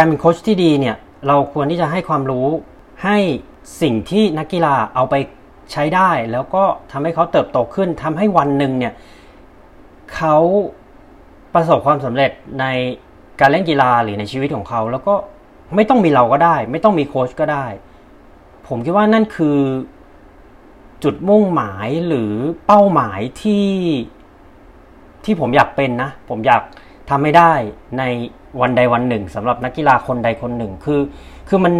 การเป็นโค้ชที่ดีเนี่ยเราควรที่จะให้ความรู้ให้สิ่งที่นักกีฬาเอาไปใช้ได้แล้วก็ทำให้เขาเติบโตขึ้นทำให้วันหนึ่งเนี่ยเขาประสบความสำเร็จในการเล่นกีฬาหรือในชีวิตของเขาแล้วก็ไม่ต้องมีเราก็ได้ไม่ต้องมีโค้ชก็ได้ผมคิดว่านั่นคือจุดมุ่งหมายหรือเป้าหมายที่ผมอยากเป็นนะผมอยากทำให้ได้ในวันใดวันหนึ่งสำหรับนักกีฬาคนใดคนหนึ่งคือมัน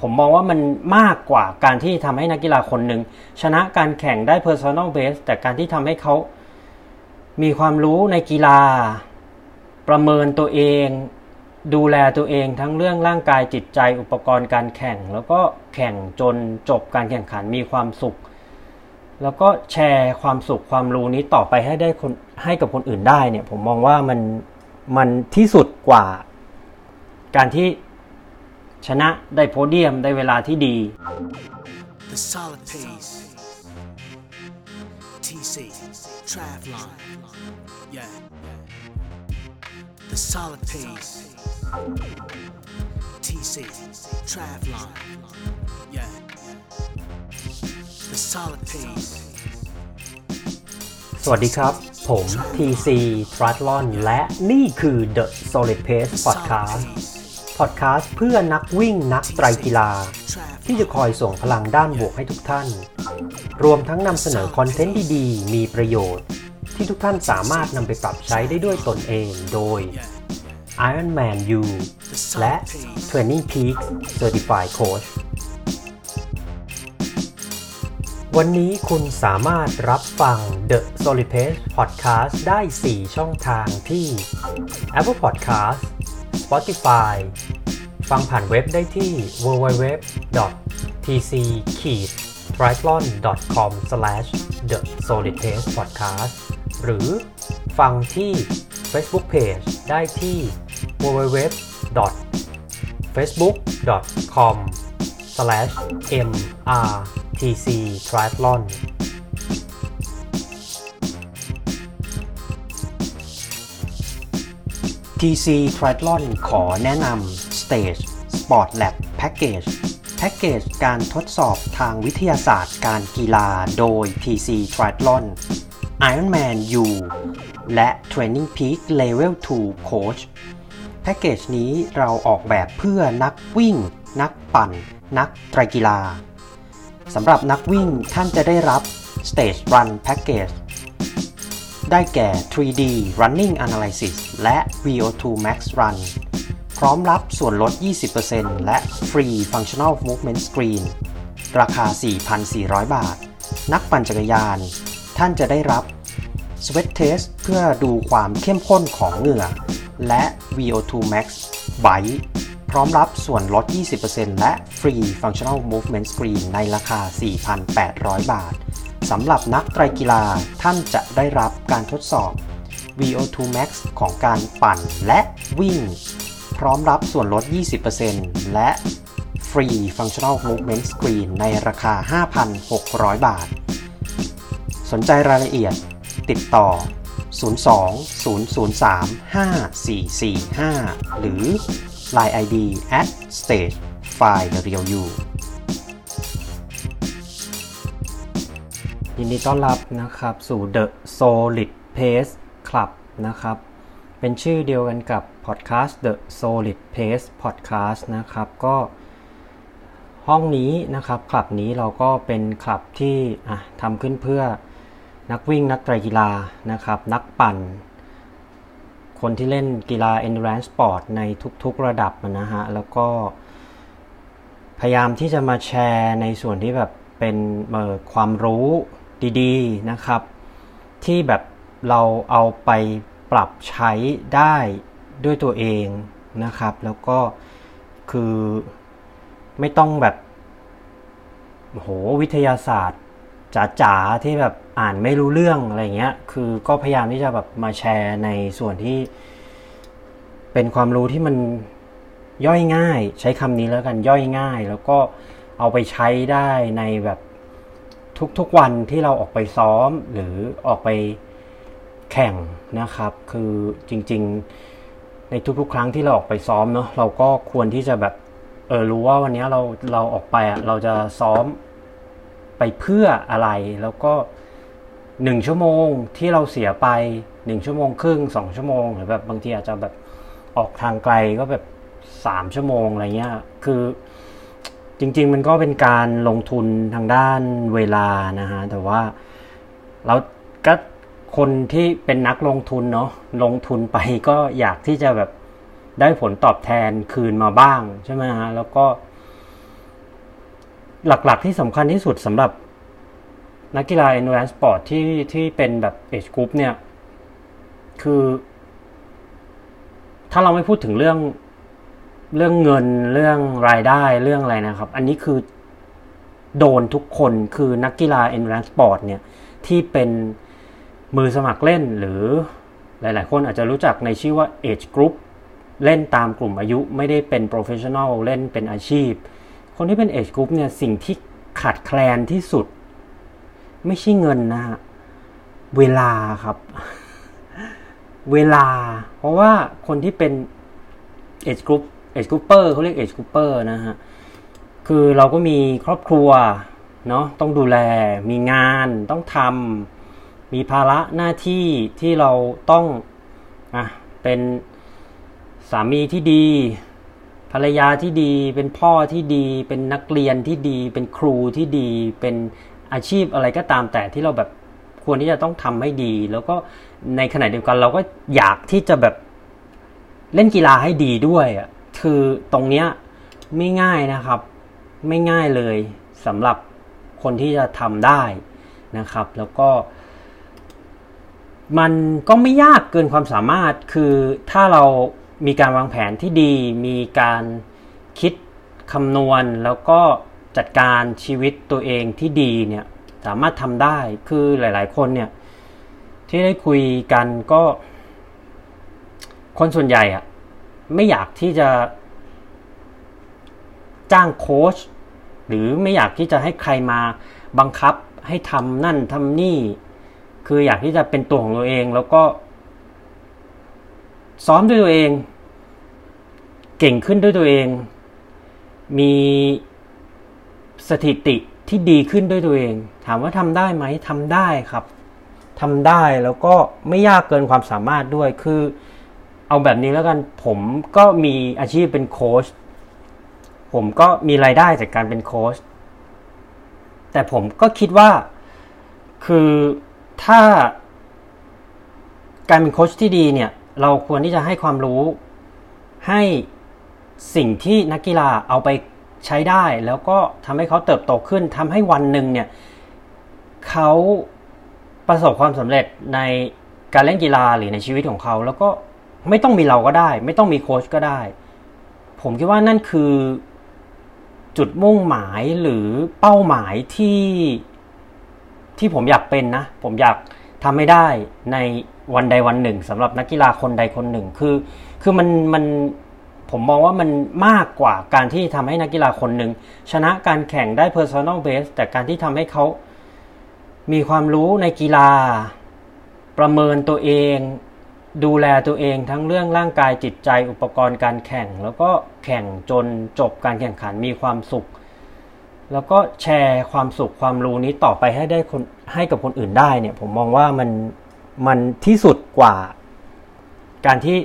ผมมองว่ามันมากกว่าการที่ทำให้นักกีฬาคนหนึ่งชนะการแข่งได้ personal best แต่การที่ทำให้เขามีความรู้ในกีฬาประเมินตัวเองดูแลตัวเองทั้งเรื่องร่างกายจิตใจอุปกรณ์การแข่งแล้วก็แข่งจนจบการแข่งขันมีความสุขแล้วก็แชร์ความสุขความรู้นี้ต่อไปให้ได้คนให้กับคนอื่นได้เนี่ยผมมองว่ามันที่สุดกว่าการที่ชนะได้โพเดียมได้เวลาที่ดี The Solid Pace TC Triathlon Yeah The Solid Pace TC Triathlon Yeah The Solid Pace สวัสดีครับผม TC Triathlon และนี่คือ The Solid Pace Podcast Podcast เพื่อนักวิ่งนักไตรกีฬาที่จะคอยส่งพลังด้านบวกให้ทุกท่านรวมทั้งนำเสนอคอนเทนต์ดีๆมีประโยชน์ที่ทุกท่านสามารถนำไปปรับใช้ได้ด้วยตนเองโดย Ironman U และ TrainingPeaks Certified Coach วันนี้คุณสามารถรับฟัง The Solid Pace Podcast ได้ 4 ช่องทางที่ Apple Podcasts Spotify ฟังผ่านเว็บได้ที่ www.tc-triathlon.com/thesolidpacepodcast หรือฟังที่ Facebook Page ได้ที่ www.facebook.com/mrtctriathlon TC Triathlon ขอแนะนำ Stage Sport Lab Package การทดสอบทางวิทยาศาสตร์การกีฬาโดย TC Triathlon Ironman U และ Training Peak Level 2 Coach แพ็คเกจนี้เราออกแบบเพื่อนักวิ่งนักปั่นนักไตรกีฬาสำหรับนักวิ่งท่านจะได้รับ Stage Run Packageได้แก่ 3D Running Analysis และ VO2 Max Run พร้อมรับส่วนลด 20% และฟรี Functional Movement Screen ราคา 4,400 บาทนักปั่นจักรยานท่านจะได้รับ Sweat Test เพื่อดูความเข้มข้นของเหงื่อและ VO2 Max Bike พร้อมรับส่วนลด 20% และฟรี Functional Movement Screen ในราคา 4,800 บาทสำหรับนักไตรกีฬาท่านจะได้รับการทดสอบ VO2 Max ของการปั่นและวิ่งพร้อมรับส่วนลด 20% และฟรี Functional Movement Screen ในราคา 5,600 บาทสนใจรายละเอียดติดต่อ 02-003-5445 หรือ Line ID @Stage Find The Real Uยินดีต้อนรับนะครับสู่ The Solid Pace Club นะครับเป็นชื่อเดียวกันกับพอดแคสต์ The Solid Pace Podcast นะครับก็ห้องนี้นะครับคลับนี้เราก็เป็นคลับที่ทำขึ้นเพื่อนักวิ่งนักไตรกีฬานะครับนักปั่นคนที่เล่นกีฬา Endurance Sport ในทุกๆระดับนะฮะแล้วก็พยายามที่จะมาแชร์ในส่วนที่แบบเป็นความรู้ดีๆนะครับที่แบบเราเอาไปปรับใช้ได้ด้วยตัวเองนะครับแล้วก็คือไม่ต้องแบบโหวิทยาศาสตร์จ๋าๆที่แบบอ่านไม่รู้เรื่องอะไรเงี้ยคือก็พยายามที่จะแบบมาแชร์ในส่วนที่เป็นความรู้ที่มันย่อยง่ายใช้คำนี้แล้วกันย่อยง่ายแล้วก็เอาไปใช้ได้ในแบบทุกๆวันที่เราออกไปซ้อมหรือออกไปแข่งนะครับคือจริงๆ ในทุกๆครั้งที่เราออกไปซ้อมเนาะเราก็ควรที่จะแบบรู้ว่าวันนี้เราออกไปอ่ะเราจะซ้อมไปเพื่ออะไรแล้วก็1ชั่วโมงที่เราเสียไป1ชั่วโมงครึ่ง2ชั่วโมงหรือแบบบางทีอาจจะแบบออกทางไกลก็แบบ3ชั่วโมงอะไรเงี้ยคือจริงๆมันก็เป็นการลงทุนทางด้านเวลานะฮะแต่ว่าเราก็คนที่เป็นนักลงทุนเนาะลงทุนไปก็อยากที่จะแบบได้ผลตอบแทนคืนมาบ้างใช่ไหมฮะแล้วก็หลักๆที่สำคัญที่สุดสำหรับนักกีฬา endurance sport ที่เป็นแบบ age group เนี่ยคือถ้าเราไม่พูดถึงเรื่องเงินเรื่องรายได้เรื่องอะไรนะครับอันนี้คือโดนทุกคนคือนักกีฬา endurance sport เนี่ยที่เป็นมือสมัครเล่นหรือหลายๆคนอาจจะรู้จักในชื่อว่า age group เล่นตามกลุ่มอายุไม่ได้เป็น professional เล่นเป็นอาชีพคนที่เป็น age group เนี่ยสิ่งที่ขาดแคลนที่สุดไม่ใช่เงินนะฮะเวลาครับเวลาเพราะว่าคนที่เป็น age group age grouper เขาเรียก age grouper นะฮะคือเราก็มีครอบครัวเนาะต้องดูแลมีงานต้องทำมีภาระหน้าที่ที่เราต้องเป็นสามีที่ดีภรรยาที่ดีเป็นพ่อที่ดีเป็นนักเรียนที่ดีเป็นครูที่ดีเป็นอาชีพอะไรก็ตามแต่ที่เราแบบควรที่จะต้องทำให้ดีแล้วก็ในขณะเดียวกันเราก็อยากที่จะแบบเล่นกีฬาให้ดีด้วยอ่ะคือตรงเนี้ยไม่ง่ายนะครับไม่ง่ายเลยสำหรับคนที่จะทำได้นะครับแล้วก็มันก็ไม่ยากเกินความสามารถคือถ้าเรามีการวางแผนที่ดีมีการคิดคำนวณแล้วก็จัดการชีวิตตัวเองที่ดีเนี่ยสามารถทำได้คือหลายๆคนเนี่ยที่ได้คุยกันก็คนส่วนใหญ่อะไม่อยากที่จะจ้างโค้ชหรือไม่อยากที่จะให้ใครมาบังคับให้ทำนั่นทำนี่คืออยากที่จะเป็นตัวของตัวเองแล้วก็ซ้อมด้วยตัวเองเก่งขึ้นด้วยตัวเองมีสถิติที่ดีขึ้นด้วยตัวเองถามว่าทำได้ไหมทำได้ครับทำได้แล้วก็ไม่ยากเกินความสามารถด้วยคือเอาแบบนี้แล้วกันผมก็มีอาชีพเป็นโค้ชผมก็มีรายได้จากการเป็นโค้ชแต่ผมก็คิดว่าคือถ้าการเป็นโค้ชที่ดีเนี่ยเราควรที่จะให้ความรู้ให้สิ่งที่นักกีฬาเอาไปใช้ได้แล้วก็ทำให้เขาเติบโตขึ้นทำให้วันหนึ่งเนี่ยเขาประสบความสำเร็จในการเล่นกีฬาหรือในชีวิตของเขาแล้วก็ไม่ต้องมีเราก็ได้ไม่ต้องมีโค้ชก็ได้ผมคิดว่านั่นคือจุดมุ่งหมายหรือเป้าหมายที่ผมอยากเป็นนะผมอยากทำให้ได้ในวันใดวันหนึ่งสำหรับนักกีฬาคนใดคนหนึ่งคือมันผมมองว่ามันมากกว่าการที่ทำให้นักกีฬาคนหนึ่งชนะการแข่งได้ personal best แต่การที่ทำให้เขามีความรู้ในกีฬาประเมินตัวเองดูแลตัวเองทั้งเรื่องร่างกายจิตใจอุปกรณ์การแข่งแล้วก็แข่งจนจบการแข่งขันมีความสุขแล้วก็แชร์ความสุขความรู้นี้ต่อไปให้ได้คนให้กับคนอื่นได้เนี่ยผมมองว่ามันที่สุดกว่าการที่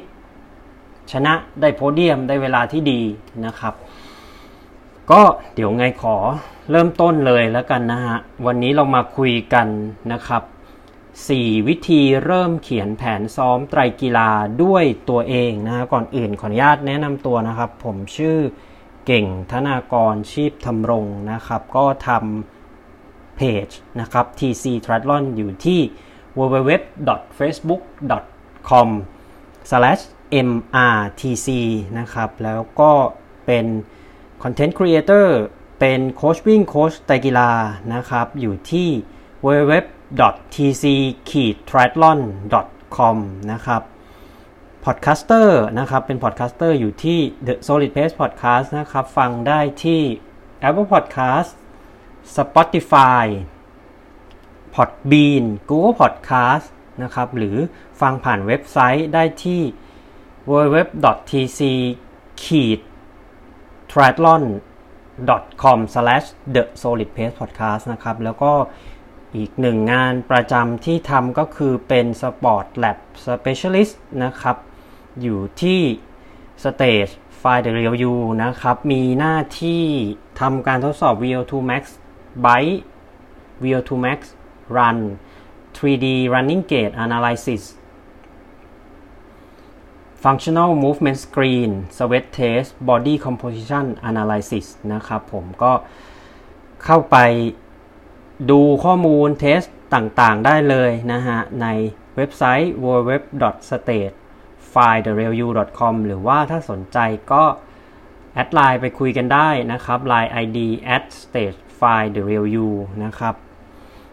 ชนะได้โพเดียมได้เวลาที่ดีนะครับก็เดี๋ยวไงขอเริ่มต้นเลยแล้วกันนะฮะวันนี้เรามาคุยกันนะครับ4วิธีเริ่มเขียนแผนซ้อมไตรกีฬาด้วยตัวเองนะฮะก่อนอื่นขออนุญาตแนะนำตัวนะครับผมชื่อเก่งธนากรชีพธำรงนะครับก็ทำเพจนะครับ TC Triathlon อยู่ที่ www.facebook.com/mrtc นะครับแล้วก็เป็น Content Creator เป็นโค้ชวิ่งโค้ชไตรกีฬานะครับอยู่ที่ www.tc-triathlon.com นะครับ Podcaster นะครับเป็น Podcaster อยู่ที่ The Solid Pace Podcast นะครับฟังได้ที่ Apple Podcasts Spotify Podbean Google Podcast นะครับหรือฟังผ่านเว็บไซต์ได้ที่ www.tc-triathlon.com/thesolidpacepodcast นะครับแล้วก็อีกหนึ่งงานประจำที่ทำก็คือเป็น Sport Lab Specialist นะครับอยู่ที่ Stage Find The Real U นะครับมีหน้าที่ทำการทดสอบ VO2 Max Bike VO2 Max Run 3D Running Gate Analysis Functional Movement Screen Sweat Test Body Composition Analysis นะครับผมก็เข้าไปดูข้อมูลเทสต่างๆได้เลยนะฮะในเว็บไซต์ www.stagefindtherealu.com หรือว่าถ้าสนใจก็แอดไลน์ไปคุยกันได้นะครับ Line ID @stagefindtherealu นะครับ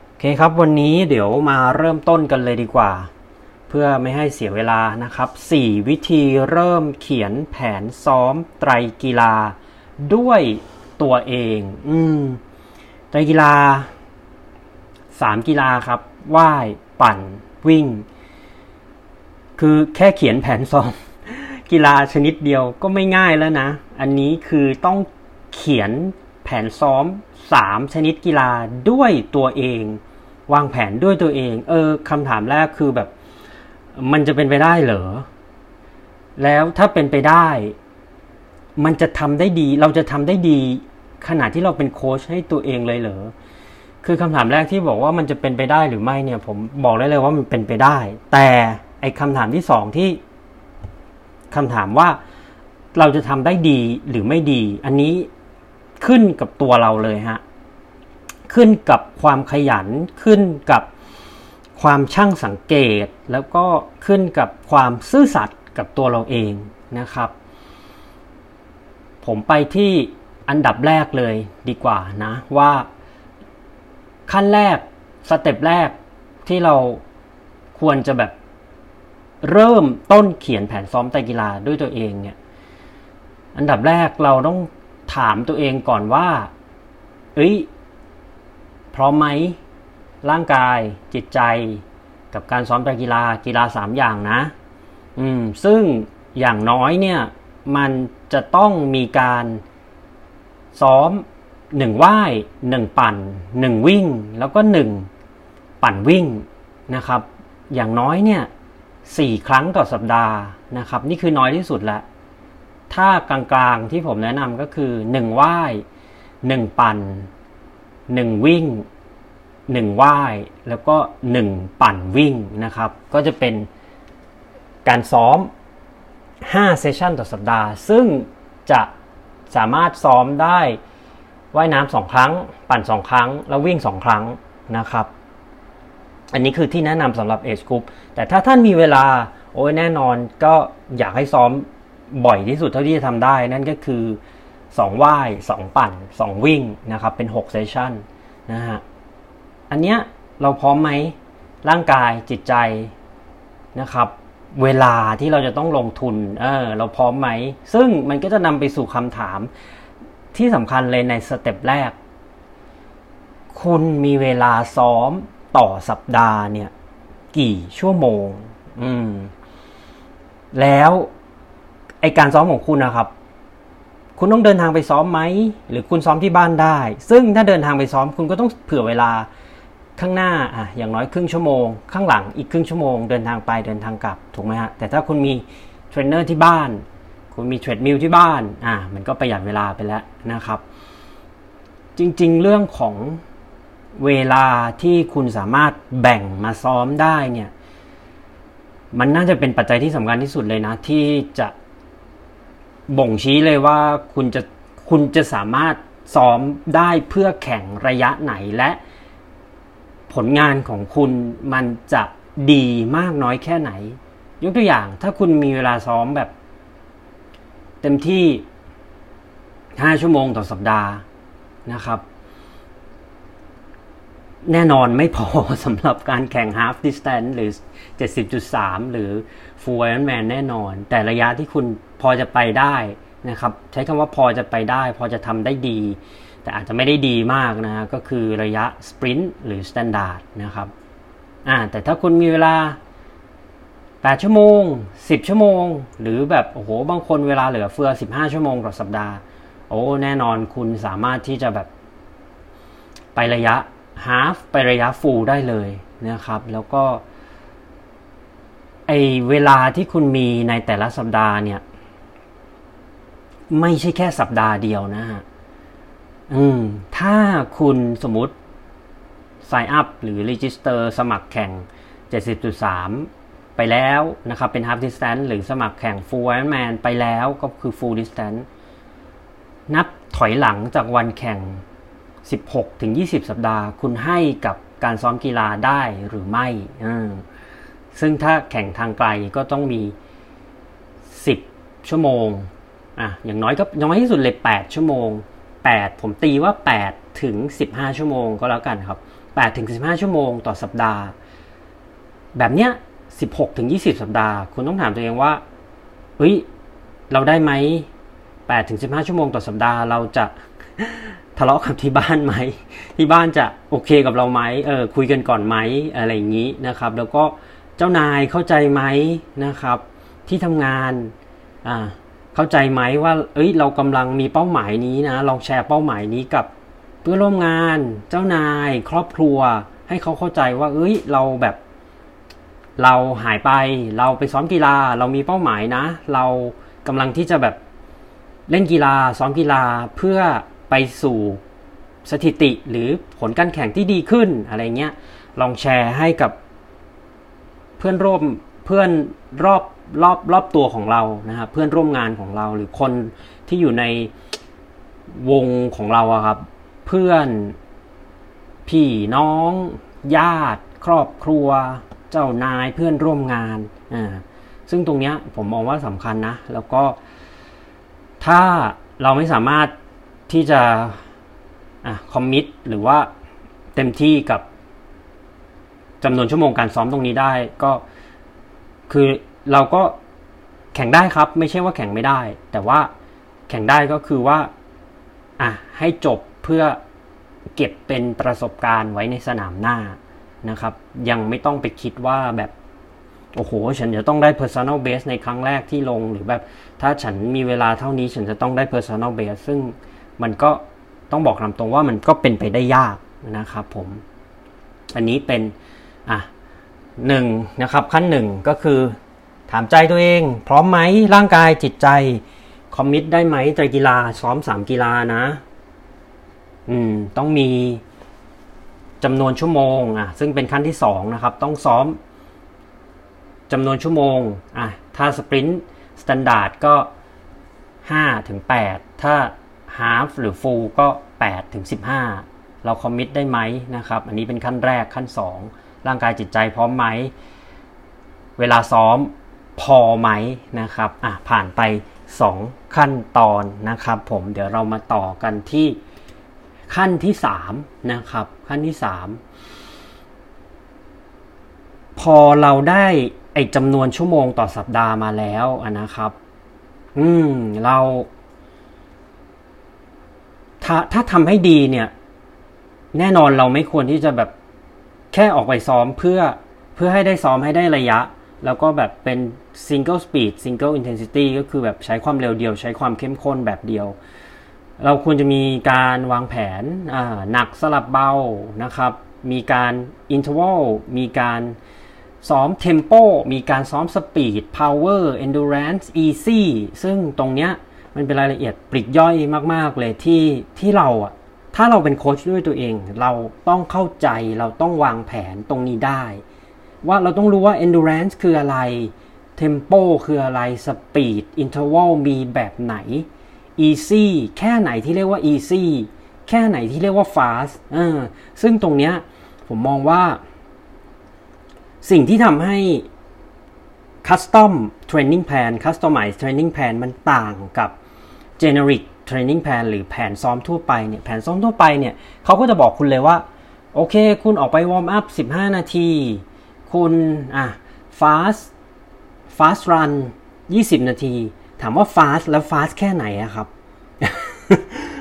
โอเคครับวันนี้เดี๋ยวมาเริ่มต้นกันเลยดีกว่าเพื่อไม่ให้เสียเวลานะครับ4วิธีเริ่มเขียนแผนซ้อมไตรกีฬาด้วยตัวเองไตรกีฬา3กีฬาครับว่ายปั่นวิ่งคือแค่เขียนแผนซ้อมกีฬาชนิดเดียวก็ไม่ง่ายแล้วนะอันนี้คือต้องเขียนแผนซ้อม3ชนิดกีฬาด้วยตัวเองวางแผนด้วยตัวเองคำถามแรกคือแบบมันจะเป็นไปได้เหรอแล้วถ้าเป็นไปได้มันจะทำได้ดีเราจะทำได้ดีขณะที่เราเป็นโค้ชให้ตัวเองเลยเหรอคือคำถามแรกที่บอกว่ามันจะเป็นไปได้หรือไม่เนี่ยผมบอกได้เลยว่ามันเป็นไปได้แต่ไอ้คำถามที่สองที่คำถามว่าเราจะทำได้ดีหรือไม่ดีอันนี้ขึ้นกับตัวเราเลยฮะขึ้นกับความขยันขึ้นกับความช่างสังเกตแล้วก็ขึ้นกับความซื่อสัตย์กับตัวเราเองนะครับผมไปที่อันดับแรกเลยดีกว่านะว่าขั้นแรกสเต็ปแรกที่เราควรจะแบบเริ่มต้นเขียนแผนซ้อมไตรกีฬาด้วยตัวเองเนี่ยอันดับแรกเราต้องถามตัวเองก่อนว่าพร้อมไหมร่างกายจิตใจกับการซ้อมไตรกีฬา3อย่างนะซึ่งอย่างน้อยเนี่ยมันจะต้องมีการซ้อม1ว่าย1ปั่น1วิ่งแล้วก็1ปั่นวิ่งนะครับอย่างน้อยเนี่ย4ครั้งต่อสัปดาห์นะครับนี่คือน้อยที่สุดละถ้ากลางๆที่ผมแนะนำก็คือ1ว่าย1ปั่น1วิ่ง1ว่ายแล้วก็1ปั่นวิ่งนะครับก็จะเป็นการซ้อม5เซสชั่นต่อสัปดาห์ซึ่งจะสามารถซ้อมได้ว่ายน้ำ2ครั้งปั่น2ครั้งแล้ววิ่ง2ครั้งนะครับอันนี้คือที่แนะนำสำหรับ Age Group แต่ถ้าท่านมีเวลาแน่นอนก็อยากให้ซ้อมบ่อยที่สุดเท่าที่จะทำได้นั่นก็คือ2ว่าย2ปั่น2วิ่งนะครับเป็น6เซสชั่นนะฮะอันเนี้ยเราพร้อมไหมร่างกายจิตใจนะครับเวลาที่เราจะต้องลงทุนเราพร้อมไหมซึ่งมันก็จะนำไปสู่คำถามที่สำคัญเลยในสเต็ปแรกคุณมีเวลาซ้อมต่อสัปดาห์เนี่ยกี่ชั่วโมงแล้วไอการซ้อมของคุณนะครับคุณต้องเดินทางไปซ้อมไหมหรือคุณซ้อมที่บ้านได้ซึ่งถ้าเดินทางไปซ้อมคุณก็ต้องเผื่อเวลาข้างหน้าอย่างน้อยครึ่งชั่วโมงข้างหลังอีกครึ่งชั่วโมงเดินทางไปเดินทางกลับถูกไหมฮะแต่ถ้าคุณมีเทรนเนอร์ที่บ้านคุณมีเทรดมิลที่บ้านมันก็ประหยัดเวลาไปแล้วนะครับจริงๆเรื่องของเวลาที่คุณสามารถแบ่งมาซ้อมได้เนี่ยมันน่าจะเป็นปัจจัยที่สำคัญที่สุดเลยนะที่จะบ่งชี้เลยว่าคุณจะสามารถซ้อมได้เพื่อแข่งระยะไหนและผลงานของคุณมันจะดีมากน้อยแค่ไหนยกตัวอย่างถ้าคุณมีเวลาซ้อมแบบเต็มที่5ชั่วโมงต่อสัปดาห์นะครับแน่นอนไม่พอสำหรับการแข่ง half distance หรือ 70.3 หรือ full Ironman แน่นอนแต่ระยะที่คุณพอจะไปได้นะครับใช้คำว่าพอจะไปได้พอจะทำได้ดีแต่อาจจะไม่ได้ดีมากนะก็คือระยะ sprint หรือ standard นะครับแต่ถ้าคุณมีเวลา 8ชั่วโมง10ชั่วโมงหรือแบบโอ้โหบางคนเวลาเหลือเฟือ15ชั่วโมงต่อสัปดาห์โอ้แน่นอนคุณสามารถที่จะแบบไประยะฮาฟไประยะฟูลได้เลยนะครับแล้วก็ไอเวลาที่คุณมีในแต่ละสัปดาห์เนี่ยไม่ใช่แค่สัปดาห์เดียวนะฮะถ้าคุณสมมุติ sign up หรือ register สมัครแข่ง 70.3 ไปแล้วนะครับเป็น half distance หรือสมัครแข่ง full Ironman ไปแล้วก็คือ full distance นับถอยหลังจากวันแข่ง 16-20 สัปดาห์คุณให้กับการซ้อมกีฬาได้หรือไม่ซึ่งถ้าแข่งทางไกลก็ต้องมี10ชั่วโมงอย่างน้อยก็น้อยที่สุดเลย8ชั่วโมง8ผมตีว่า8ถึง15ชั่วโมงก็แล้วกันครับ8ถึง15ชั่วโมงต่อสัปดาห์แบบเนี้ย16ถึง20สัปดาห์คุณต้องถามตัวเองว่าเฮ้ยเราได้ไหม8ถึง15ชั่วโมงต่อสัปดาห์เราจะทะเลาะกับที่บ้านไหมที่บ้านจะโอเคกับเราไหมคุยกันก่อนไหมอะไรอย่างนี้นะครับแล้วก็เจ้านายเข้าใจไหมนะครับที่ทำงานเข้าใจไหมว่าเอ้ยเรากำลังมีเป้าหมายนี้นะลองแชร์เป้าหมายนี้กับเพื่อนร่วมงานเจ้านายครอบครัวให้เขาเข้าใจว่าเอ้ยเราแบบเราหายไปเราไปซ้อมกีฬาเรามีเป้าหมายนะเรากำลังที่จะแบบเล่นกีฬาซ้อมกีฬาเพื่อไปสู่สถิติหรือผลการแข่งที่ดีขึ้นอะไรเงี้ยลองแชร์ให้กับเพื่อนรอบตัวของเรานะฮะเพื่อนร่วมงานของเราหรือคนที่อยู่ในวงของเราครับเพื่อนพี่น้องญาติครอบครัวเจ้านายเพื่อนร่วมงานซึ่งตรงเนี้ยผมมองว่าสำคัญนะแล้วก็ถ้าเราไม่สามารถที่จะคอมมิตหรือว่าเต็มที่กับจำนวนชั่วโมงการซ้อมตรงนี้ได้ก็คือเราก็แข่งได้ครับไม่ใช่ว่าแข่งไม่ได้แต่ว่าแข่งได้ก็คือว่าให้จบเพื่อเก็บเป็นประสบการณ์ไว้ในสนามหน้านะครับยังไม่ต้องไปคิดว่าแบบโอ้โหฉันจะต้องได้ personal best ในครั้งแรกที่ลงหรือแบบถ้าฉันมีเวลาเท่านี้ฉันจะต้องได้ personal best ซึ่งมันก็ต้องบอกตามตรงว่ามันก็เป็นไปได้ยากนะครับผมอันนี้เป็น1นะครับขั้น1ก็คือถามใจตัวเองพร้อมไหมร่างกายจิตใจคอมมิตได้ไหมใจกีฬาซ้อม3กีฬานะต้องมีจำนวนชั่วโมงซึ่งเป็นขั้นที่2นะครับต้องซ้อมจำนวนชั่วโมงถ้าสปรินต์สแตนดาร์ดก็5ถึง8ถ้าฮาล์ฟหรือฟูลก็8ถึง15เราคอมมิตได้ไหมนะครับอันนี้เป็นขั้นแรกขั้น2ร่างกายจิตใจพร้อมไหมเวลาซ้อมพอไหมนะครับผ่านไป2ขั้นตอนนะครับผมเดี๋ยวเรามาต่อกันที่ขั้นที่3นะครับขั้นที่3พอเราได้ไอ้จำนวนชั่วโมงต่อสัปดาห์มาแล้วนะครับเราถ้าทำให้ดีเนี่ยแน่นอนเราไม่ควรที่จะแบบแค่ออกไปซ้อมเพื่อให้ได้ซ้อมให้ได้ระยะแล้วก็แบบเป็น single speed single intensity ก็คือแบบใช้ความเร็วเดียวใช้ความเข้มข้นแบบเดียวเราควรจะมีการวางแผนหนักสลับเบานะครับมีการ interval มีการซ้อม tempo มีการซ้อม speed power endurance easy ซึ่งตรงเนี้ยมันเป็นรายละเอียดปลีกย่อยมากๆเลยที่เราถ้าเราเป็นโค้ชด้วยตัวเองเราต้องเข้าใจเราต้องวางแผนตรงนี้ได้ว่าเราต้องรู้ว่า endurance คืออะไร tempo คืออะไร speed interval มีแบบไหน easy แค่ไหนที่เรียกว่า easy แค่ไหนที่เรียกว่า fast ซึ่งตรงเนี้ยผมมองว่าสิ่งที่ทำให้ custom training plan customized training plan มันต่างกับ generic training plan หรือแผนซ้อมทั่วไปเนี่ยแผนซ้อมทั่วไปเนี่ยเขาก็จะบอกคุณเลยว่าโอเคคุณออกไปวอร์มอัพ15นาทีคุณfast run 20นาทีถามว่า fast แล้ว fast แค่ไหนอะครับ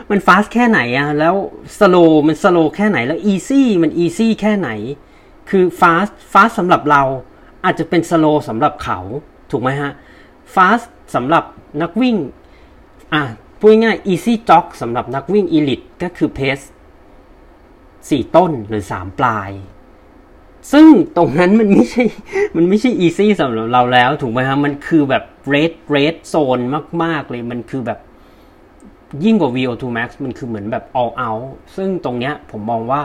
มัน fast แค่ไหนอะแล้ว slow มัน slow แค่ไหนแล้ว easy มัน easy แค่ไหนคือ fast สำหรับเรา อาจจะเป็นสโลว์สำหรับเขาถูกไหมฮะฟาสต์สำหรับนักวิ่งพูดง่ายๆอีซี่จ็อกสำหรับนักวิ่งอีลิทก็คือเพส4ต้นหรือ3ปลายซึ่งตรงนั้นมันไม่ใช่อีซี่สำหรับเราแล้วถูกไหมฮะมันคือแบบเรดโซนมากๆเลยมันคือแบบยิ่งกว่า VO2 Max มันคือเหมือนแบบ all out ซึ่งตรงเนี้ยผมมองว่า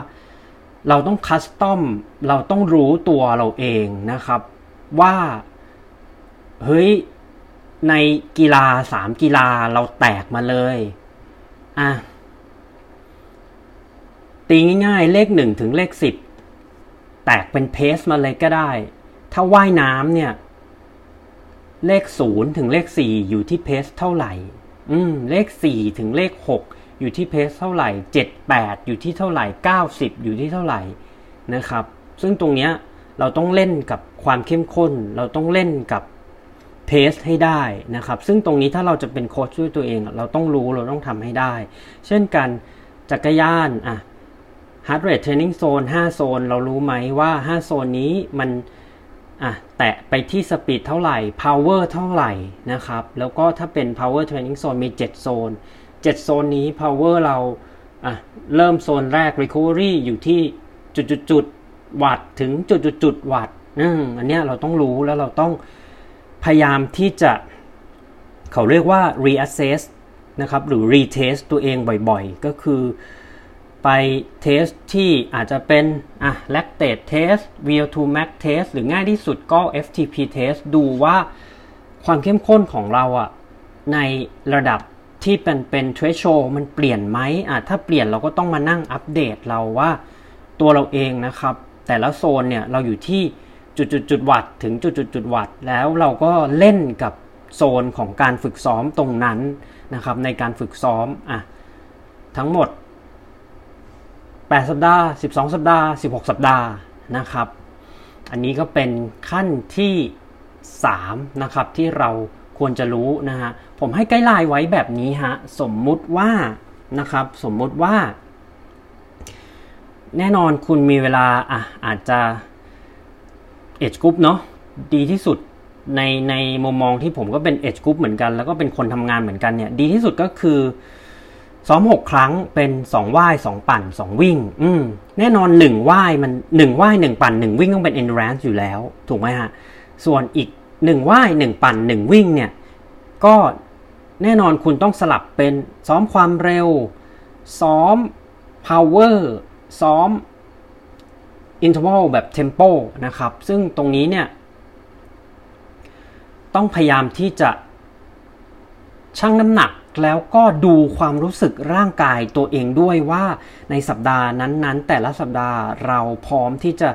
เราต้องคัสตอมเราต้องรู้ตัวเราเองนะครับว่าเฮ้ยในกีฬา3กีฬาเราแตกมาเลยตีง่ายๆเลข1ถึงเลข10แตกเป็นเพสมาเลยก็ได้ถ้าว่ายน้ำเนี่ยเลข0ถึงเลข4อยู่ที่เพสเท่าไหร่เลข4ถึงเลข6อยู่ที่เพสเท่าไหร่7 8อยู่ที่เท่าไหร่9 10อยู่ที่เท่าไหร่นะครับซึ่งตรงเนี้ยเราต้องเล่นกับความเข้มข้นเราต้องเล่นกับเพสให้ได้นะครับซึ่งตรงนี้ถ้าเราจะเป็นโค้ชด้วยตัวเองเราต้องรู้เราต้องทำให้ได้เช่นกันจักรยานHeart Rate Training Zone 5โซนเรารู้ไหมว่า5โซนนี้มันแตะไปที่สปีดเท่าไหร่ power เท่าไหร่นะครับแล้วก็ถ้าเป็น power training zone มี7โซน7โซนนี้ power เราเริ่มโซนแรก recovery อยู่ที่จุดๆวัตต์ถึงจุดๆวัตต์อันเนี้ยเราต้องรู้แล้วเราต้องพยายามที่จะเขาเรียกว่า reassess นะครับหรือ retest ตัวเองบ่อยๆก็คือไปเทสที่อาจจะเป็นlactate test VO2 Max test หรือง่ายที่สุดก็ FTP test ดูว่าความเข้มข้นของเราในระดับที่เป็น threshold มันเปลี่ยนไหมถ้าเปลี่ยนเราก็ต้องมานั่งอัปเดตเราว่าตัวเราเองนะครับแต่ละโซนเนี่ยเราอยู่ที่จุดวัตต์ถึงจุดวัตต์แล้วเราก็เล่นกับโซนของการฝึกซ้อมตรงนั้นนะครับในการฝึกซ้อมทั้งหมด8สัปดาห์12สัปดาห์16สัปดาห์นะครับอันนี้ก็เป็นขั้นที่3นะครับที่เราควรจะรู้นะฮะผมให้ไกด์ไลน์ไว้แบบนี้ฮะสมมุติว่าแน่นอนคุณมีเวลาอาจจะเอจกรุ๊ปเนาะดีที่สุดในมุมมองที่ผมก็เป็นเอจกรุ๊ปเหมือนกันแล้วก็เป็นคนทำงานเหมือนกันเนี่ยดีที่สุดก็คือซ้อม6ครั้งเป็น2ว่าย2ปั่น2วิ่งแน่นอน1ว่ายมัน1ว่าย1ปั่น1วิ่งต้องเป็น endurance อยู่แล้วถูกไหมฮะส่วนอีก1ว่าย1ปั่น1วิ่งเนี่ยก็แน่นอนคุณต้องสลับเป็นซ้อมความเร็วซ้อม power ซ้อม interval แบบ tempo นะครับซึ่งตรงนี้เนี่ยต้องพยายามที่จะชั่งน้ำหนักแล้วก็ดูความรู้สึกร่างกายตัวเองด้วยว่าในสัปดาห์นั้นๆแต่ละสัปดาห์เราพร้อมที่จะ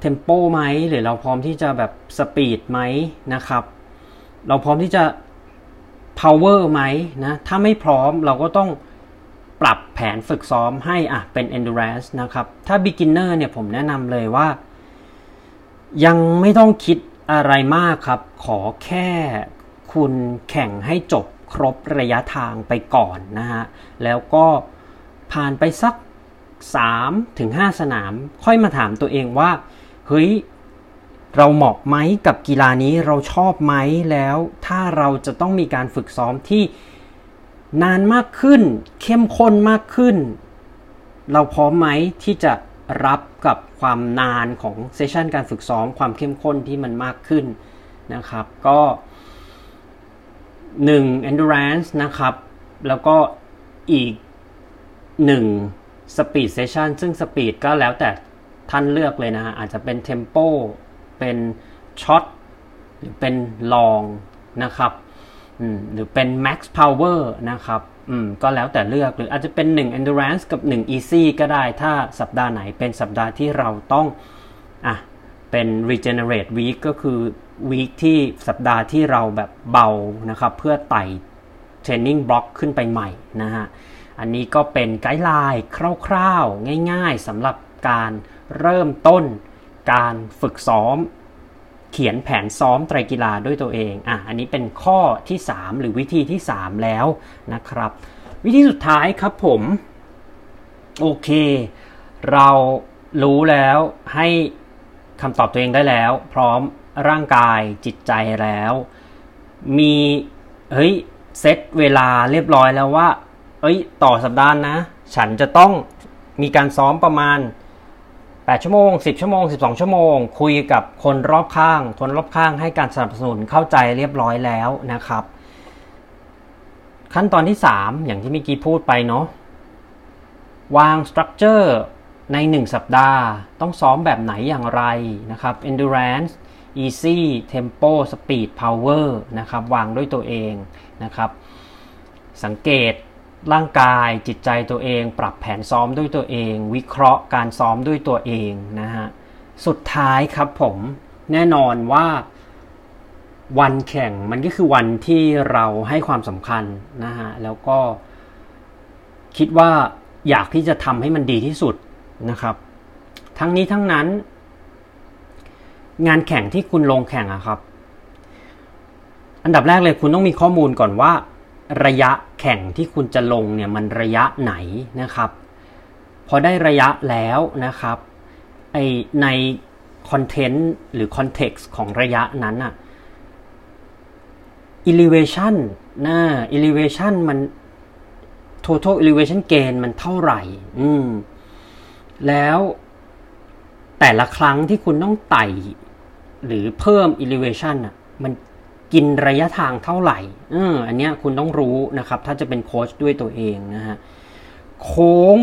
เทมโปไหมหรือเราพร้อมที่จะแบบสปีดไหมนะครับเราพร้อมที่จะพาวเวอร์ไหมนะถ้าไม่พร้อมเราก็ต้องปรับแผนฝึกซ้อมให้เป็น endurance นะครับถ้า beginner เนี่ยผมแนะนำเลยว่ายังไม่ต้องคิดอะไรมากครับขอแค่คุณแข่งให้จบครบระยะทางไปก่อนนะฮะแล้วก็ผ่านไปสัก 3-5 สนามค่อยมาถามตัวเองว่าเฮ้ยเราเหมาะไหมกับกีฬานี้เราชอบไหมแล้วถ้าเราจะต้องมีการฝึกซ้อมที่นานมากขึ้นเข้มข้นมากขึ้นเราพร้อมไหมที่จะรับกับความนานของเซสชันการฝึกซ้อมความเข้มข้นที่มันมากขึ้นนะครับก็1 endurance นะครับแล้วก็อีก1 speed session ซึ่ง speed ก็แล้วแต่ท่านเลือกเลยนะฮะอาจจะเป็น tempo เป็น short หรือเป็น long นะครับหรือเป็น max power นะครับก็แล้วแต่เลือกหรืออาจจะเป็น1 endurance กับ1 easy ก็ได้ถ้าสัปดาห์ไหนเป็นสัปดาห์ที่เราต้องเป็น regenerate week ก็คือวีคที่สัปดาห์ที่เราแบบเบานะครับเพื่อไต่เทรนนิ่งบล็อกขึ้นไปใหม่นะฮะอันนี้ก็เป็นไกด์ไลน์คร่าวๆง่ายๆสำหรับการเริ่มต้นการฝึกซ้อมเขียนแผนซ้อมไตรกีฬาด้วยตัวเองอันนี้เป็นข้อที่3หรือวิธีที่3แล้วนะครับวิธีสุดท้ายครับผมโอเคเรารู้แล้วให้คำตอบตัวเองได้แล้วพร้อม ร่างกายจิตใจแล้วมีเซตเวลาเรียบร้อยแล้วว่าต่อสัปดาห์นะฉันจะต้องมีการซ้อมประมาณ8ชั่วโมง10ชั่วโมง12ชั่วโมงคุยกับคนรอบข้างให้การสนับสนุนเข้าใจเรียบร้อยแล้วนะครับขั้นตอนที่3อย่างที่เมื่อกี้พูดไปเนาะวางสตรัคเจอร์ใน1สัปดาห์ต้องซ้อมแบบไหนอย่างไรนะครับ endurance easy tempo speed power นะครับวางด้วยตัวเองนะครับสังเกตร่างกายจิตใจตัวเองปรับแผนซ้อมด้วยตัวเองวิเคราะห์การซ้อมด้วยตัวเองนะฮะสุดท้ายครับผมแน่นอนว่าวันแข่งมันก็คือวันที่เราให้ความสำคัญนะฮะแล้วก็คิดว่าอยากที่จะทำให้มันดีที่สุดนะครับทั้งนี้ทั้งนั้นงานแข่งที่คุณลงแข่งอะครับอันดับแรกเลยคุณต้องมีข้อมูลก่อนว่าระยะแข่งที่คุณจะลงเนี่ยมันระยะไหนนะครับพอได้ระยะแล้วนะครับในคอนเทนต์หรือคอนเท็กซ์ของระยะนั้นอะ elevation elevation มัน total elevation gain มันเท่าไหร่แล้วแต่ละครั้งที่คุณต้องไต่หรือเพิ่ม elevation อะมันกินระยะทางเท่าไหร่อันเนี้ยคุณต้องรู้นะครับถ้าจะเป็นโค้ชด้วยตัวเองนะฮะโค้ง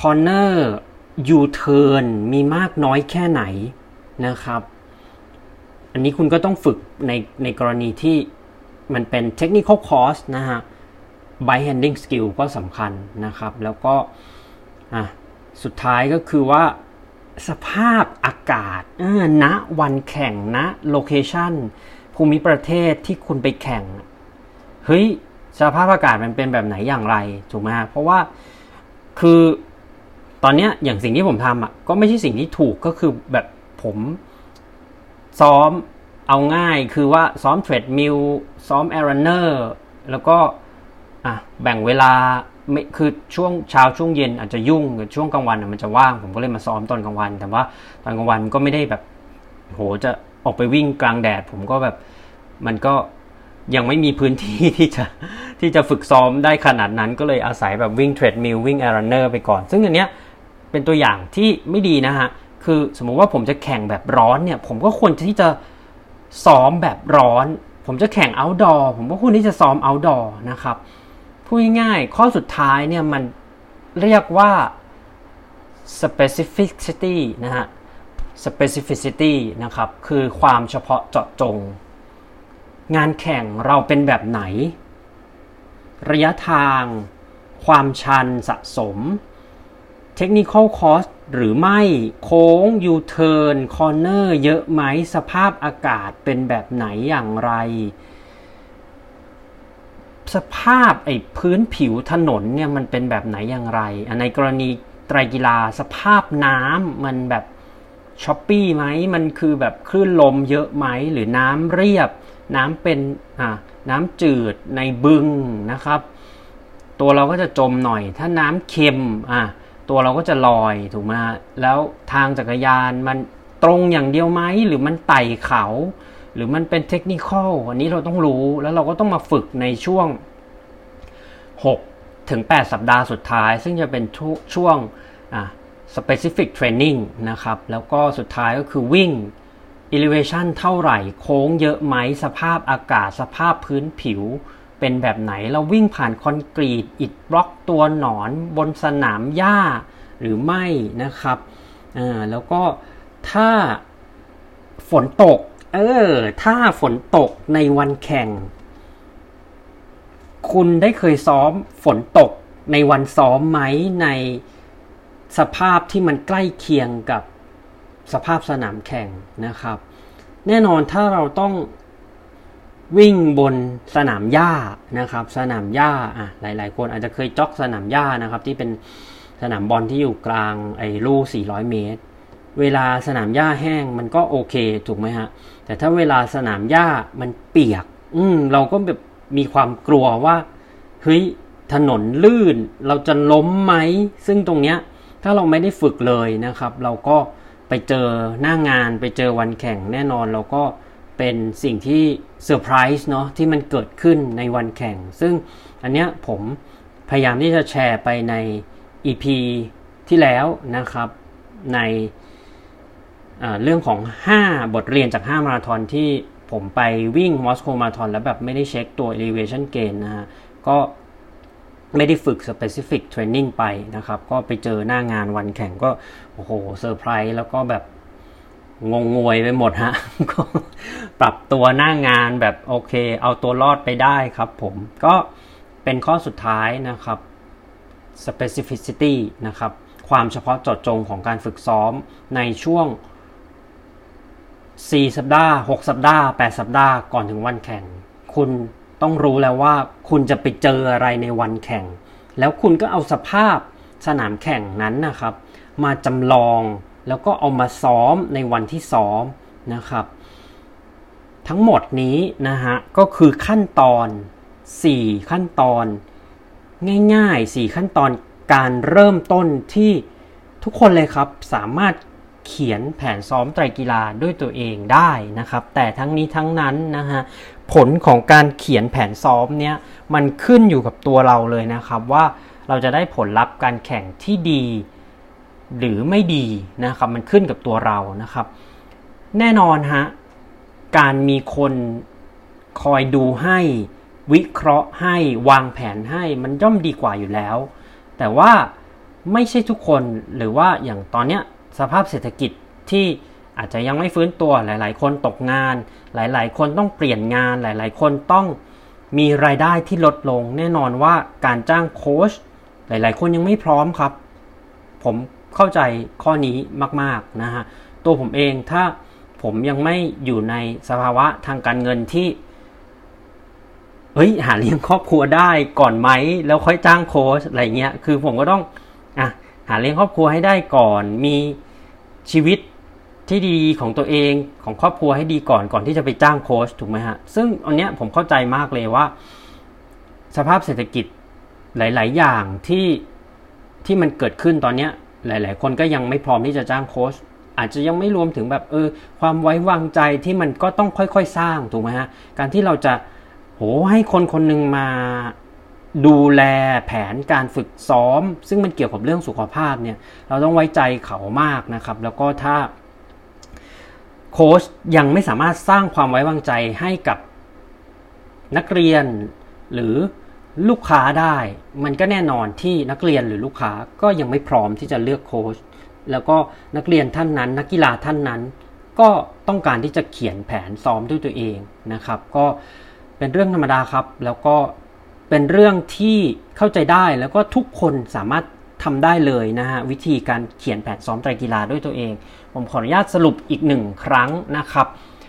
คอร์เนอร์ยูเทิร์นมีมากน้อยแค่ไหนนะครับอันนี้คุณก็ต้องฝึกในกรณีที่มันเป็น technical course นะฮะ bike handling skill ก็สำคัญนะครับแล้วก็สุดท้ายก็คือว่าสภาพอากาศณวันแข่งณโลเคชั่นภูมิประเทศที่คุณไปแข่งสภาพอากาศมันเป็นแบบไหนอย่างไรถูกไหมฮะเพราะว่าคือตอนเนี้ยอย่างสิ่งที่ผมทำก็ไม่ใช่สิ่งที่ถูกก็คือแบบผมซ้อมเอาง่ายคือว่าซ้อมเทรดมิลซ้อมแอร์รันเนอร์แล้วก็แบ่งเวลาคือช่วงเช้าช่วงเย็นอาจจะยุ่งช่วงกลางวันมันจะว่างผมก็เลยมาซ้อมตอนกลางวันแต่ว่าตอนกลางวันก็ไม่ได้แบบจะออกไปวิ่งกลางแดดผมก็แบบมันก็ยังไม่มีพื้นที่ที่จะฝึกซ้อมได้ขนาดนั้นก็เลยอาศัยแบบวิ่งเทรดมิลวิ่งแอร์รันเนอร์ไปก่อนซึ่งอันเนี้ยเป็นตัวอย่างที่ไม่ดีนะฮะคือสมมุติว่าผมจะแข่งแบบร้อนเนี่ยผมก็ควรที่จะซ้อมแบบร้อนผมจะแข่งเอาท์ดอร์ผมก็ควรที่จะซ้อมเอาท์ดอร์นะครับพูดง่ายๆข้อสุดท้ายเนี่ยมันเรียกว่า specificity นะฮะspecificity นะครับคือความเฉพาะเจาะจงงานแข่งเราเป็นแบบไหนระยะทางความชันสะสม technical cost หรือไม่โค้ง U-turn corner เยอะไหมสภาพอากาศเป็นแบบไหนอย่างไรสภาพพื้นผิวถนนเนี่ยมันเป็นแบบไหนอย่างไรในกรณีไตรกีฬาสภาพน้ำมันแบบช็อปปี้ไหมมันคือแบบคลื่นลมเยอะไหมหรือน้ำเรียบน้ำเป็นน้ำจืดในบึงนะครับตัวเราก็จะจมหน่อยถ้าน้ำเค็มตัวเราก็จะลอยถูกไหมแล้วทางจักรยานมันตรงอย่างเดียวไหมหรือมันไต่เขาหรือมันเป็นเทคนิคอลอันนี้เราต้องรู้แล้วเราก็ต้องมาฝึกในช่วง6ถึง8สัปดาห์สุดท้ายซึ่งจะเป็นช่วงspecific training นะครับแล้วก็สุดท้ายก็คือวิ่ง elevation เท่าไหร่โค้งเยอะไหมสภาพอากาศสภาพพื้นผิวเป็นแบบไหนเราวิ่งผ่านคอนกรีตอิฐบล็อกตัวหนอนบนสนามหญ้าหรือไม่นะครับแล้วก็ถ้าฝนตกถ้าฝนตกในวันแข่งคุณได้เคยซ้อมฝนตกในวันซ้อมไหมในสภาพที่มันใกล้เคียงกับสภาพสนามแข่งนะครับแน่นอนถ้าเราต้องวิ่งบนสนามหญ้านะครับสนามหญ้าหลายๆคนอาจจะเคยจ็อกสนามหญ้านะครับที่เป็นสนามบอลที่อยู่กลางลู่400เมตรเวลาสนามหญ้าแห้งมันก็โอเคถูกไหมฮะแต่ถ้าเวลาสนามหญ้ามันเปียกเราก็แบบมีความกลัวว่าถนนลื่นเราจะล้มไหมซึ่งตรงเนี้ยถ้าเราไม่ได้ฝึกเลยนะครับเราก็ ไปเจอหน้างานไปเจอวันแข่งแน่นอนเราก็เป็นสิ่งที่เซอร์ไพรส์เนาะที่มันเกิดขึ้นในวันแข่งซึ่งอันเนี้ยผมพยายามที่จะแชร์ไปใน EP ที่แล้วนะครับในเรื่องของ5บทเรียนจาก5มาราธอนที่ผมไปวิ่งมอสโกมาราธอนแล้วแบบไม่ได้เช็คตัว elevation gain นะฮะก็ไม่ได้ฝึก specific training ไปนะครับก็ไปเจอหน้างานวันแข่งก็โอ้โหเซอร์ไพรส์แล้วก็แบบงงงวยไปหมดฮะก็ปรับตัวหน้างานแบบโอเคเอาตัวรอดไปได้ครับผมก็เป็นข้อสุดท้ายนะครับ specificity นะครับความเฉพาะเจาะจงของการฝึกซ้อมในช่วง4สัปดาห์6สัปดาห์8สัปดาห์ก่อนถึงวันแข่งคุณต้องรู้แล้วว่าคุณจะไปเจออะไรในวันแข่งแล้วคุณก็เอาสภาพสนามแข่งนั้นนะครับมาจำลองแล้วก็เอามาซ้อมในวันที่ซ้อมนะครับทั้งหมดนี้นะฮะก็คือขั้นตอน4ขั้นตอนง่ายๆ4ขั้นตอนการเริ่มต้นที่ทุกคนเลยครับสามารถเขียนแผนซ้อมไตรกีฬาด้วยตัวเองได้นะครับแต่ทั้งนี้ทั้งนั้นนะฮะผลของการเขียนแผนซ้อมเนี่ยมันขึ้นอยู่กับตัวเราเลยนะครับว่าเราจะได้ผลลัพธ์การแข่งที่ดีหรือไม่ดีนะครับมันขึ้นกับตัวเรานะครับแน่นอนฮะการมีคนคอยดูให้วิเคราะห์ให้วางแผนให้มันย่อมดีกว่าอยู่แล้วแต่ว่าไม่ใช่ทุกคนหรือว่าอย่างตอนเนี้ยสภาพเศรษฐกิจที่อาจจะยังไม่ฟื้นตัวหลายๆคนตกงานหลายๆคนต้องเปลี่ยนงานหลายๆคนต้องมีรายได้ที่ลดลงแน่นอนว่าการจ้างโค้ชหลายๆคนยังไม่พร้อมครับผมเข้าใจข้อนี้มากๆนะฮะตัวผมเองถ้าผมยังไม่อยู่ในสภาวะทางการเงินที่หาเลี้ยงครอบครัวได้ก่อนไหมแล้วค่อยจ้างโค้ชอะไรเงี้ยคือผมก็ต้องหาเลี้ยงครอบครัวให้ได้ก่อนมีชีวิตที่ดีของตัวเองของครอบครัวให้ดีก่อนที่จะไปจ้างโค้ชถูกไหมฮะซึ่งอันเนี้ยผมเข้าใจมากเลยว่าสภาพเศรษฐกิจหลายๆอย่างที่มันเกิดขึ้นตอนเนี้ยหลายๆคนก็ยังไม่พร้อมที่จะจ้างโค้ชอาจจะยังไม่รวมถึงแบบความไว้วางใจที่มันก็ต้องค่อยๆสร้างถูกไหมฮะการที่เราจะให้คนคนนึงมาดูแลแผนการฝึกซ้อมซึ่งมันเกี่ยวกับเรื่องสุขภาพเนี่ยเราต้องไว้ใจเขามากนะครับแล้วก็ถ้าโค้ชยังไม่สามารถสร้างความไว้วางใจให้กับนักเรียนหรือลูกค้าได้มันก็แน่นอนที่นักเรียนหรือลูกค้าก็ยังไม่พร้อมที่จะเลือกโค้ชแล้วก็นักเรียนท่านนั้นนักกีฬาท่านนั้นก็ต้องการที่จะเขียนแผนซ้อมด้วยตัวเองนะครับก็เป็นเรื่องธรรมดาครับแล้วก็เป็นเรื่องที่เข้าใจได้แล้วก็ทุกคนสามารถทำได้เลยนะฮะวิธีการเขียนแผนซ้อมไตรกีฬาด้วยตัวเองผมขออนุญาตสรุปอีก1ครั้งนะครับ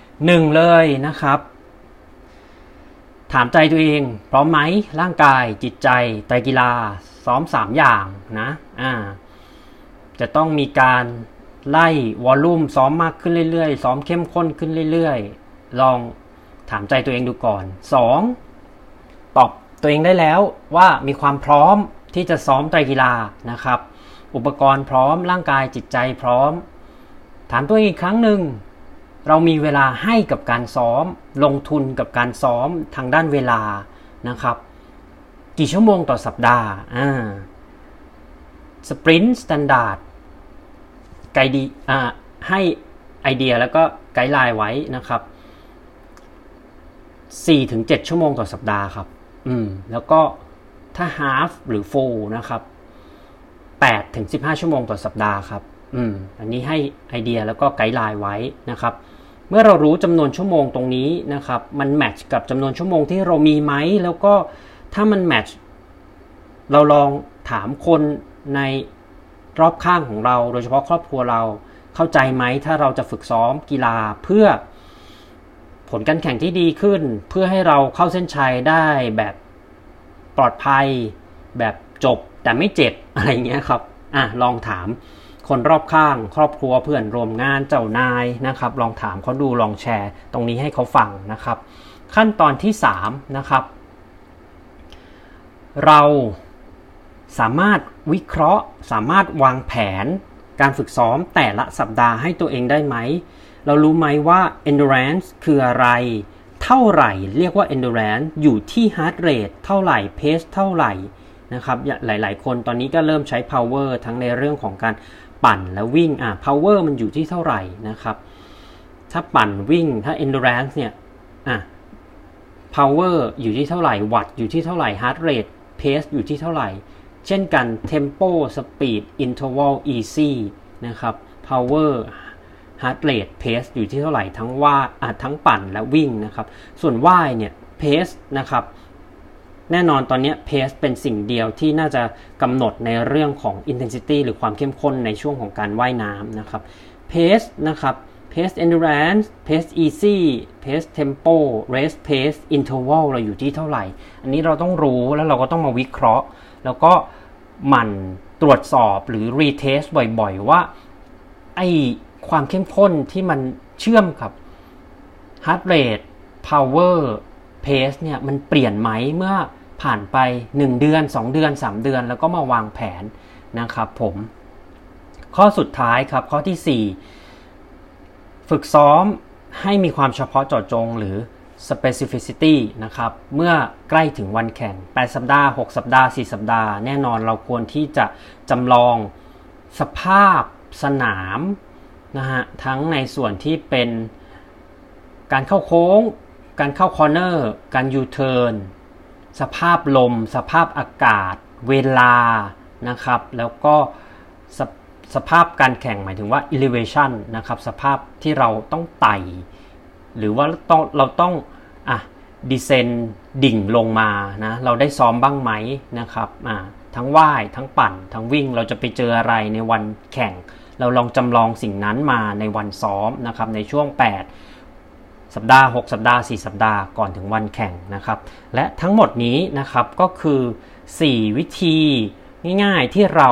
1เลยนะครับถามใจตัวเองพร้อมไหมร่างกายจิตใจไตรกีฬาซ้อม3อย่างนะจะต้องมีการไล่วอลลุ่มซ้อมมากขึ้นเรื่อยๆซ้อมเข้มข้นขึ้นเรื่อยๆลองถามใจตัวเองดูก่อน2ตอบตัวเองได้แล้วว่ามีความพร้อมที่จะซ้อมไตรกีฬานะครับอุปกรณ์พร้อมร่างกายจิตใจพร้อมถามตัวเองอีกครั้งหนึ่งเรามีเวลาให้กับการซ้อมลงทุนกับการซ้อมทางด้านเวลานะครับกี่ชั่วโมงต่อสัปดาห์สปรินต์สแตนดาร์ดไกด์ดีให้ไอเดียแล้วก็ไกด์ไลน์ไว้นะครับ 4-7 ชั่วโมงต่อสัปดาห์ครับแล้วก็ถ้า half หรือ full นะครับ 8-15 ชั่วโมงต่อสัปดาห์ครับอันนี้ให้ไอเดียแล้วก็ไกด์ไลน์ไว้นะครับเมื่อเรารู้จำนวนชั่วโมงตรงนี้นะครับมันแมทช์กับจำนวนชั่วโมงที่เรามีไหมแล้วก็ถ้ามันแมทช์เราลองถามคนในรอบข้างของเราโดยเฉพาะครอบครัวเราเข้าใจไหมถ้าเราจะฝึกซ้อมกีฬาเพื่อผลการแข่งที่ดีขึ้นเพื่อให้เราเข้าเส้นชัยได้แบบปลอดภัยแบบจบแต่ไม่เจ็บอะไรเงี้ยครับลองถามคนรอบข้างครอบครัวเพื่อนร่วมงานเจ้านายนะครับลองถามเขาดูลองแชร์ตรงนี้ให้เขาฟังนะครับขั้นตอนที่3นะครับเราสามารถวิเคราะห์สามารถวางแผน การฝึกซ้อมแต่ละสัปดาห์ให้ตัวเองได้ไหมเรารู้ไหมว่า endurance คืออะไรเท่าไหร่เรียกว่า endurance อยู่ที่ heart rate เท่าไหร่ pace เท่าไหร่นะครับหลายๆคนตอนนี้ก็เริ่มใช้ power ทั้งในเรื่องของการปั่นและวิ่งpower มันอยู่ที่เท่าไหร่นะครับถ้าปั่นวิ่งถ้า endurance เนี่ยpower อยู่ที่เท่าไหร่วัตต์อยู่ที่เท่าไหร่ heart rate pace อยู่ที่เท่าไหร่เช่นกัน tempo speed interval easy นะครับ power heart rate pace อยู่ที่เท่าไหร่ทั้งว่าทั้งปั่นและวิ่งนะครับส่วนว่ายเนี่ย pace นะครับแน่นอนตอนนี้ pace เป็นสิ่งเดียวที่น่าจะกำหนดในเรื่องของ intensity หรือความเข้มข้นในช่วงของการว่ายน้ำนะครับ pace นะครับ pace endurance pace easy pace tempo race pace interval เราอยู่ที่เท่าไหร่อันนี้เราต้องรู้แล้วเราก็ต้องมาวิเคราะห์แล้วก็หมั่นตรวจสอบหรือ retest บ่อยๆว่าไอความเข้มข้นที่มันเชื่อมกับ heart rate power pace เนี่ยมันเปลี่ยนไหมเมื่อผ่านไป1เดือน2เดือน3เดือนแล้วก็มาวางแผนนะครับผมข้อสุดท้ายครับข้อที่4ฝึกซ้อมให้มีความเฉพาะเจาะจงหรือ specificity นะครับเมื่อใกล้ถึงวันแข่ง8สัปดาห์6สัปดาห์4สัปดาห์แน่นอนเราควรที่จะจำลองสภาพสนามนะฮะทั้งในส่วนที่เป็นการเข้าโค้งการเข้าคอร์เนอร์การยูเทิร์นสภาพลมสภาพอากาศเวลานะครับแล้วก็สภาพการแข่งหมายถึงว่า elevation นะครับสภาพที่เราต้องไต่หรือว่าเราต้องdescend ดิ่งลงมานะเราได้ซ้อมบ้างไหมนะครับทั้งว่ายทั้งปั่นทั้งวิ่งเราจะไปเจออะไรในวันแข่งเราลองจำลองสิ่งนั้นมาในวันซ้อมนะครับในช่วง8สัปดาห์6สัปดาห์4สัปดาห์ก่อนถึงวันแข่งนะครับและทั้งหมดนี้นะครับก็คือ4วิธีง่ายๆที่เรา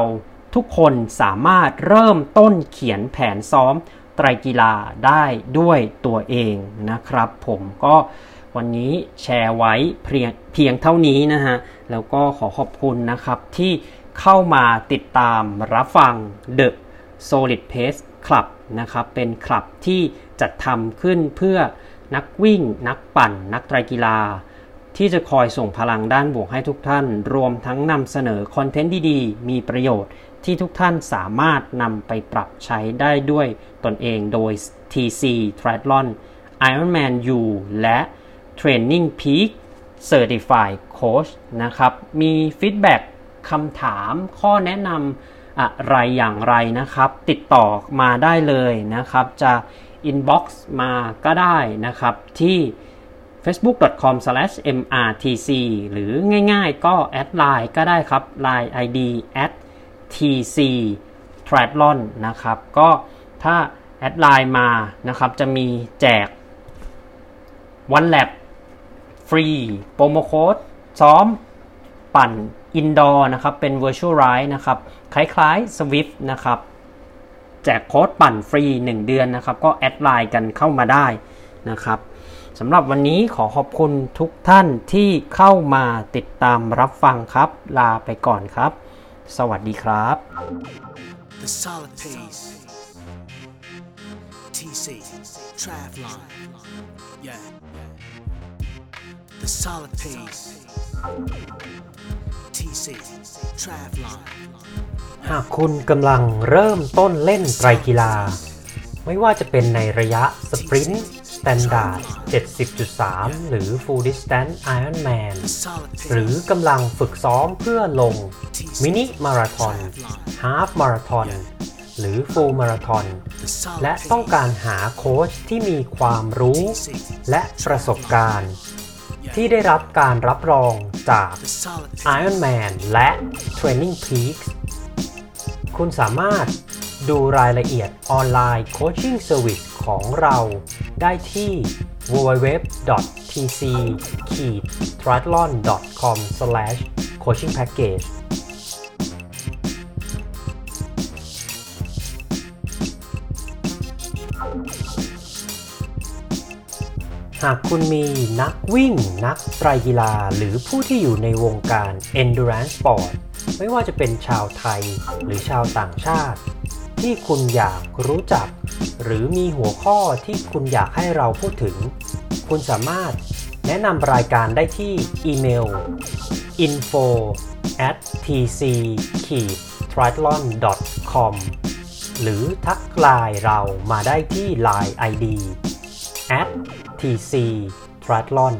ทุกคนสามารถเริ่มต้นเขียนแผนซ้อมไตรกีฬาได้ด้วยตัวเองนะครับผมก็วันนี้แชร์ไว้เพียงเท่านี้นะฮะแล้วก็ขอขอบคุณนะครับที่เข้ามาติดตามรับฟัง The Solid Pace Club นะครับเป็นคลับที่จัดทำขึ้นเพื่อนักวิ่งนักปั่นนักไตรกีฬาที่จะคอยส่งพลังด้านบวกให้ทุกท่านรวมทั้งนำเสนอคอนเทนต์ดีๆมีประโยชน์ที่ทุกท่านสามารถนำไปปรับใช้ได้ด้วยตนเองโดย TC Triathlon Ironman U และ TrainingPeaks Certified Coach นะครับมีฟีดแบ็กคำถามข้อแนะนำอะไรอย่างไรนะครับติดต่อมาได้เลยนะครับจะอินบ็อกซ์มาก็ได้นะครับที่ facebook.com/mrtc หรือง่ายๆก็แอดไลน์ก็ได้ครับ line id @tctriathlon นะครับก็ถ้าแอดไลน์มานะครับจะมีแจก one lap ฟรีโปรโมโค้ดซ้อมปั่นอินดอร์นะครับเป็น virtual ride นะครับคล้ายๆ Swift นะครับแจกโค้ดปั่นฟรี1เดือนนะครับก็แอดไลน์กันเข้ามาได้นะครับสำหรับวันนี้ขอขอบคุณทุกท่านที่เข้ามาติดตามรับฟังครับลาไปก่อนครับสวัสดีครับ The Solid Pace TC Triathlon Yeah The Solid Pace TC Triathlonหากคุณกำลังเริ่มต้นเล่นไตรกีฬาไม่ว่าจะเป็นในระยะสปรินต์สแตนดาร์ด 70.3 หรือ Full Distance Ironman หรือกำลังฝึกซ้อมเพื่อลงมินิมาราธอนฮาฟมาราธอนหรือฟูลมาราธอนและต้องการหาโค้ชที่มีความรู้และประสบการณ์ที่ได้รับการรับรองจาก Ironman และ TrainingPeaksคุณสามารถดูรายละเอียดออนไลน์โคชชิ่งเซอร์วิสของเราได้ที่ www.tc-triathlon.com/coachingpackageหากคุณมีนักวิ่งนักไตรกีฬาหรือผู้ที่อยู่ในวงการ Endurance Sportไม่ว่าจะเป็นชาวไทยหรือชาวต่างชาติ ที่คุณอยากรู้จักหรือมีหัวข้อที่คุณอยากให้เราพูดถึงคุณสามารถแนะนำรายการได้ที่อีเมล info@tc-triathlon.com หรือทักไลน์เรามาได้ที่ Line ID @tc-triathlon